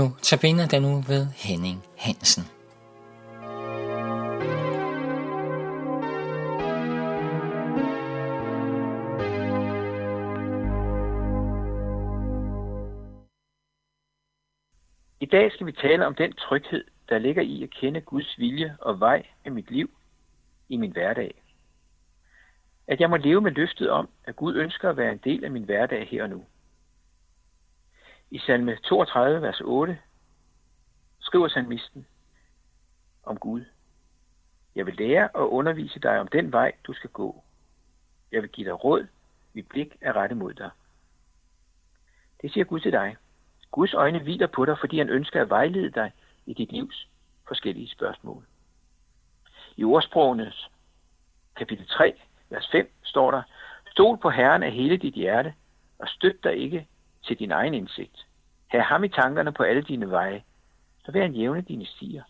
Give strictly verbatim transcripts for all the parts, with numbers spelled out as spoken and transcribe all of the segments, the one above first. nu tabiner den nu ved Henning Hansen. I dag skal vi tale om den tryghed, der ligger i at kende Guds vilje og vej i mit liv, i min hverdag. At jeg må leve med løftet om, at Gud ønsker at være en del af min hverdag her og nu. I salme toogtredive, vers otte, skriver salmisten om Gud: Jeg vil lære og undervise dig om den vej, du skal gå. Jeg vil give dig råd, mit blik er rettet mod dig. Det siger Gud til dig. Guds øjne hviler på dig, fordi han ønsker at vejlede dig i dit livs forskellige spørgsmål. I Ordsprogenes kapitel tre, vers fem står der: Stol på Herren af hele dit hjerte, og støt dig ikke til din egen indsigt. Hav ham i tankerne på alle dine veje, så vil han jævne dine stier.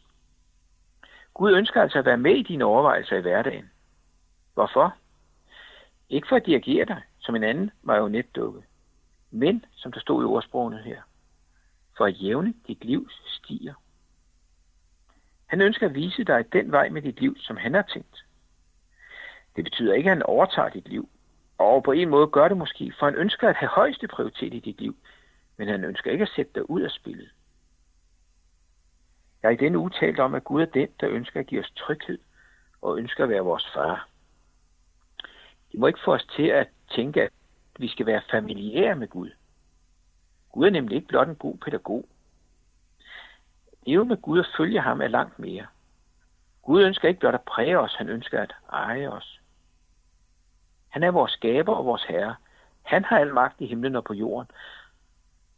Gud ønsker altså at være med i dine overvejelser i hverdagen. Hvorfor? Ikke for at dirigere dig som en anden marionetdukke, men, som der stod i ordsprogenes her, for at jævne dit livs stier. Han ønsker at vise dig den vej med dit liv, som han har tænkt. Det betyder ikke, at han overtager dit liv, og på en måde gør det måske, for han ønsker at have højeste prioritet i dit liv, men han ønsker ikke at sætte dig ud af spillet. Jeg har i denne uge talt om, at Gud er den, der ønsker at give os tryghed, og ønsker at være vores far. Det må ikke få os til at tænke, at vi skal være familiære med Gud. Gud er nemlig ikke blot en god pædagog. Leve med Gud og følge ham er langt mere. Gud ønsker ikke blot at præge os, han ønsker at eje os. Han er vores skaber og vores herre. Han har al magt i himlen og på jorden.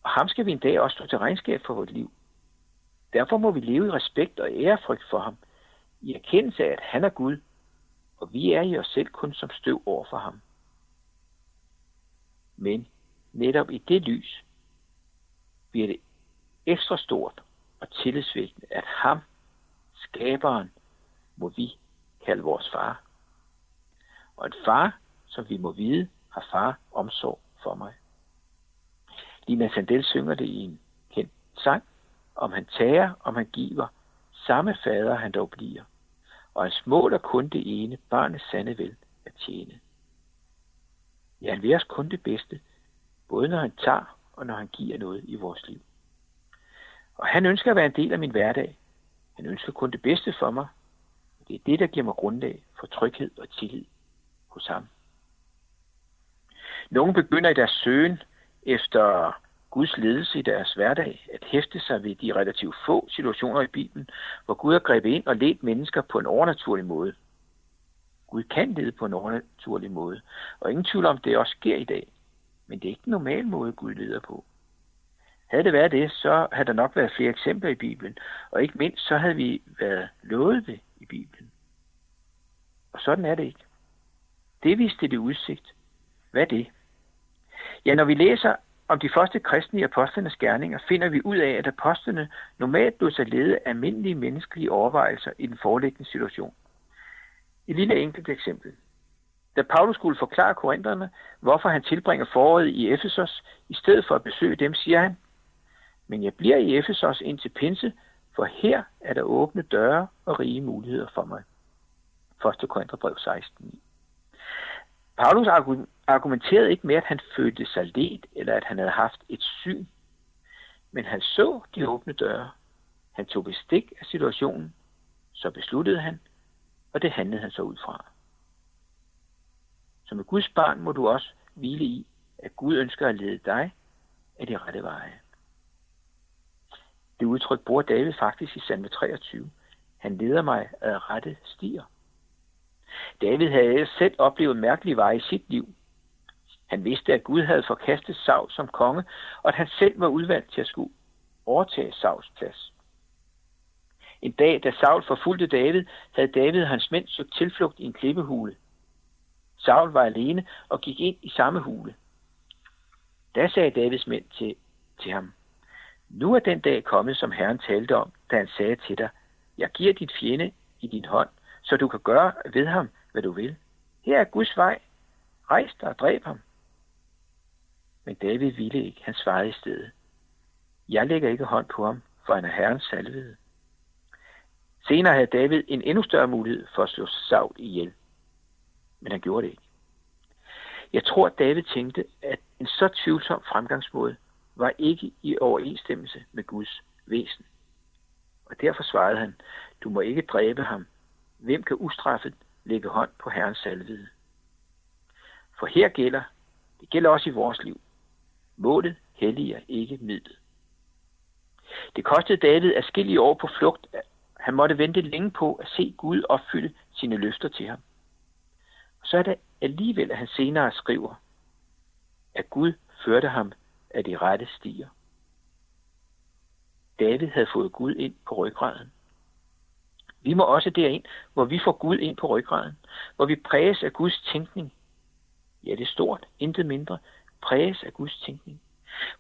Og ham skal vi en dag også stå til regnskab for vores liv. Derfor må vi leve i respekt og ærefrygt for ham, i erkendelse af, at han er Gud, og vi er i os selv kun som støv over for ham. Men netop i det lys bliver det ekstra stort og tillidsvækkende, at ham, skaberen, må vi kalde vores far. Og en far, som vi må vide, har far omsorg for mig. Lina Sandel synger det i en kendt sang: Om han tager, om han giver, samme fader han dog bliver, og hans mål er kun det ene, barnets sande vel at tjene. Ja, han vil os kun det bedste, både når han tager og når han giver noget i vores liv. Og han ønsker at være en del af min hverdag. Han ønsker kun det bedste for mig. Det er det, der giver mig grundlag for tryghed og tillid hos ham. Nogle begynder i deres søgen efter Guds ledelse i deres hverdag at hæfte sig ved de relativt få situationer i Bibelen, hvor Gud har grebet ind og ledt mennesker på en overnaturlig måde. Gud kan lede på en overnaturlig måde, og ingen tvivl om, det også sker i dag. Men det er ikke den normale måde, Gud leder på. Havde det været det, så havde der nok været flere eksempler i Bibelen, og ikke mindst, så havde vi været lovet det i Bibelen. Og sådan er det ikke. Det viste det udsigt. Hvad er det? Ja, når vi læser om de første kristne i apostlenes gerninger, finder vi ud af, at apostlene normalt lod sig lede af almindelige menneskelige overvejelser i den foreliggende situation. Et lille enkelt eksempel. Da Paulus skulle forklare korinterne, hvorfor han tilbringer foråret i Efesos, i stedet for at besøge dem, siger han: Men jeg bliver i Efesos indtil pinse, for her er der åbne døre og rige muligheder for mig. første Korintherbrev seksten. Paulus argumenterede ikke med, at han følte sig ledt, eller at han havde haft et syn. Men han så de åbne døre. Han tog bestik af situationen, så besluttede han, og det handlede han så ud fra. Som et Guds barn må du også hvile i, at Gud ønsker at lede dig af de rette veje. Det udtryk bruger David faktisk i salme treogtyve. Han leder mig ad rette stier. David havde selv oplevet mærkelige veje i sit liv. Han vidste, at Gud havde forkastet Saul som konge, og at han selv var udvalgt til at skulle overtage Sauls plads. En dag, da Saul forfulgte David, havde David og hans mænd søgt tilflugt i en klippehule. Saul var alene og gik ind i samme hule. Da sagde Davids mænd til, til ham: Nu er den dag kommet, som Herren talte om, da han sagde til dig: Jeg giver dit fjende i din hånd, så du kan gøre ved ham, hvad du vil. Her er Guds vej. Rejs dig og dræb ham. Men David ville ikke. Han svarede i stedet: Jeg lægger ikke hånd på ham, for han er Herrens salvede. Senere havde David en endnu større mulighed for at slå Saul ihjel, men han gjorde det ikke. Jeg tror, at David tænkte, at en så tvivlsom fremgangsmåde var ikke i overensstemmelse med Guds væsen. Og derfor svarede han, du må ikke dræbe ham. Hvem kan ustraffet lægge hånd på Herrens salvede? For her gælder, det gælder også i vores liv, målet helliger ikke midlet. Det kostede David adskillige år på flugt. Han måtte vente længe på at se Gud opfylde sine løfter til ham. Og så er det alligevel, at han senere skriver, at Gud førte ham af de rette stier. David havde fået Gud ind på ryggraden. Vi må også derind, hvor vi får Gud ind på ryggraden, hvor vi præges af Guds tænkning. Ja, det er stort, intet mindre. Præges af Guds tænkning.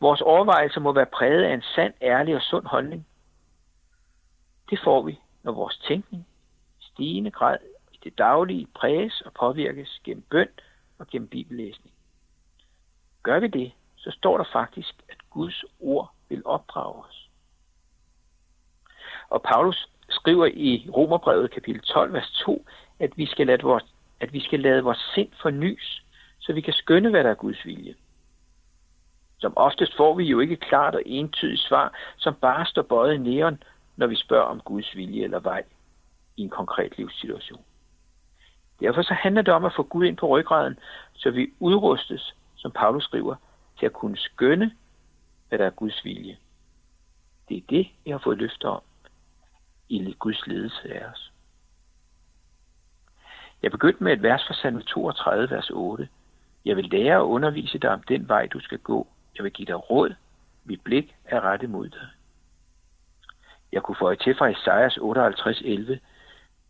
Vores overvejelser må være præget af en sand, ærlig og sund holdning. Det får vi, når vores tænkning i stigende grad i det daglige præges og påvirkes gennem bøn og gennem bibellæsning. Gør vi det, så står der faktisk, at Guds ord vil opdrage os. Og Paulus skriver i Romerbrevet kapitel tolv, vers to, at vi skal lade vores, at vi skal lade vores sind fornys, så vi kan skønne, hvad der er Guds vilje. Som oftest får vi jo ikke klart og entydigt svar, som bare står bøjet i næren, når vi spørger om Guds vilje eller vej i en konkret livssituation. Derfor så handler det om at få Gud ind på ryggraden, så vi udrustes, som Paulus skriver, til at kunne skønne, hvad der er Guds vilje. Det er det, jeg har fået løfter om i Guds ledelse af os. Jeg begyndte med et vers fra Salme toogtredive, vers otte. Jeg vil lære og undervise dig om den vej, du skal gå. Jeg vil give dig råd. Mit blik er rettet mod dig. Jeg kunne føje til fra Esajas otteoghalvtreds, elleve.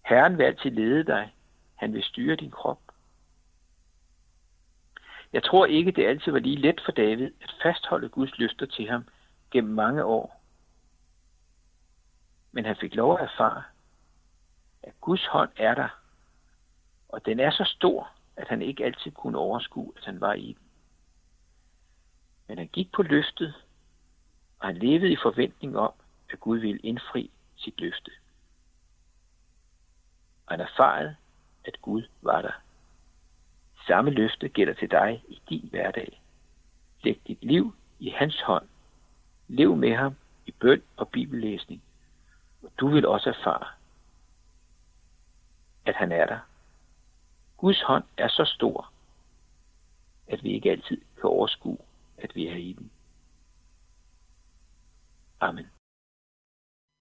Herren vil altid lede dig. Han vil styre din krop. Jeg tror ikke, det altid var lige let for David at fastholde Guds løfter til ham gennem mange år. Men han fik lov at erfare, at Guds hånd er der, og den er så stor, at han ikke altid kunne overskue, at han var i den. Men han gik på løftet, og han levede i forventning om, at Gud ville indfri sit løfte. Og han erfarede, at Gud var der. Samme løfte gælder til dig i din hverdag. Læg dit liv i hans hånd. Lev med ham i bøn og bibellæsning. Og du vil også erfare, at han er der. Guds hånd er så stor, at vi ikke altid kan overskue, at vi er i den. Amen.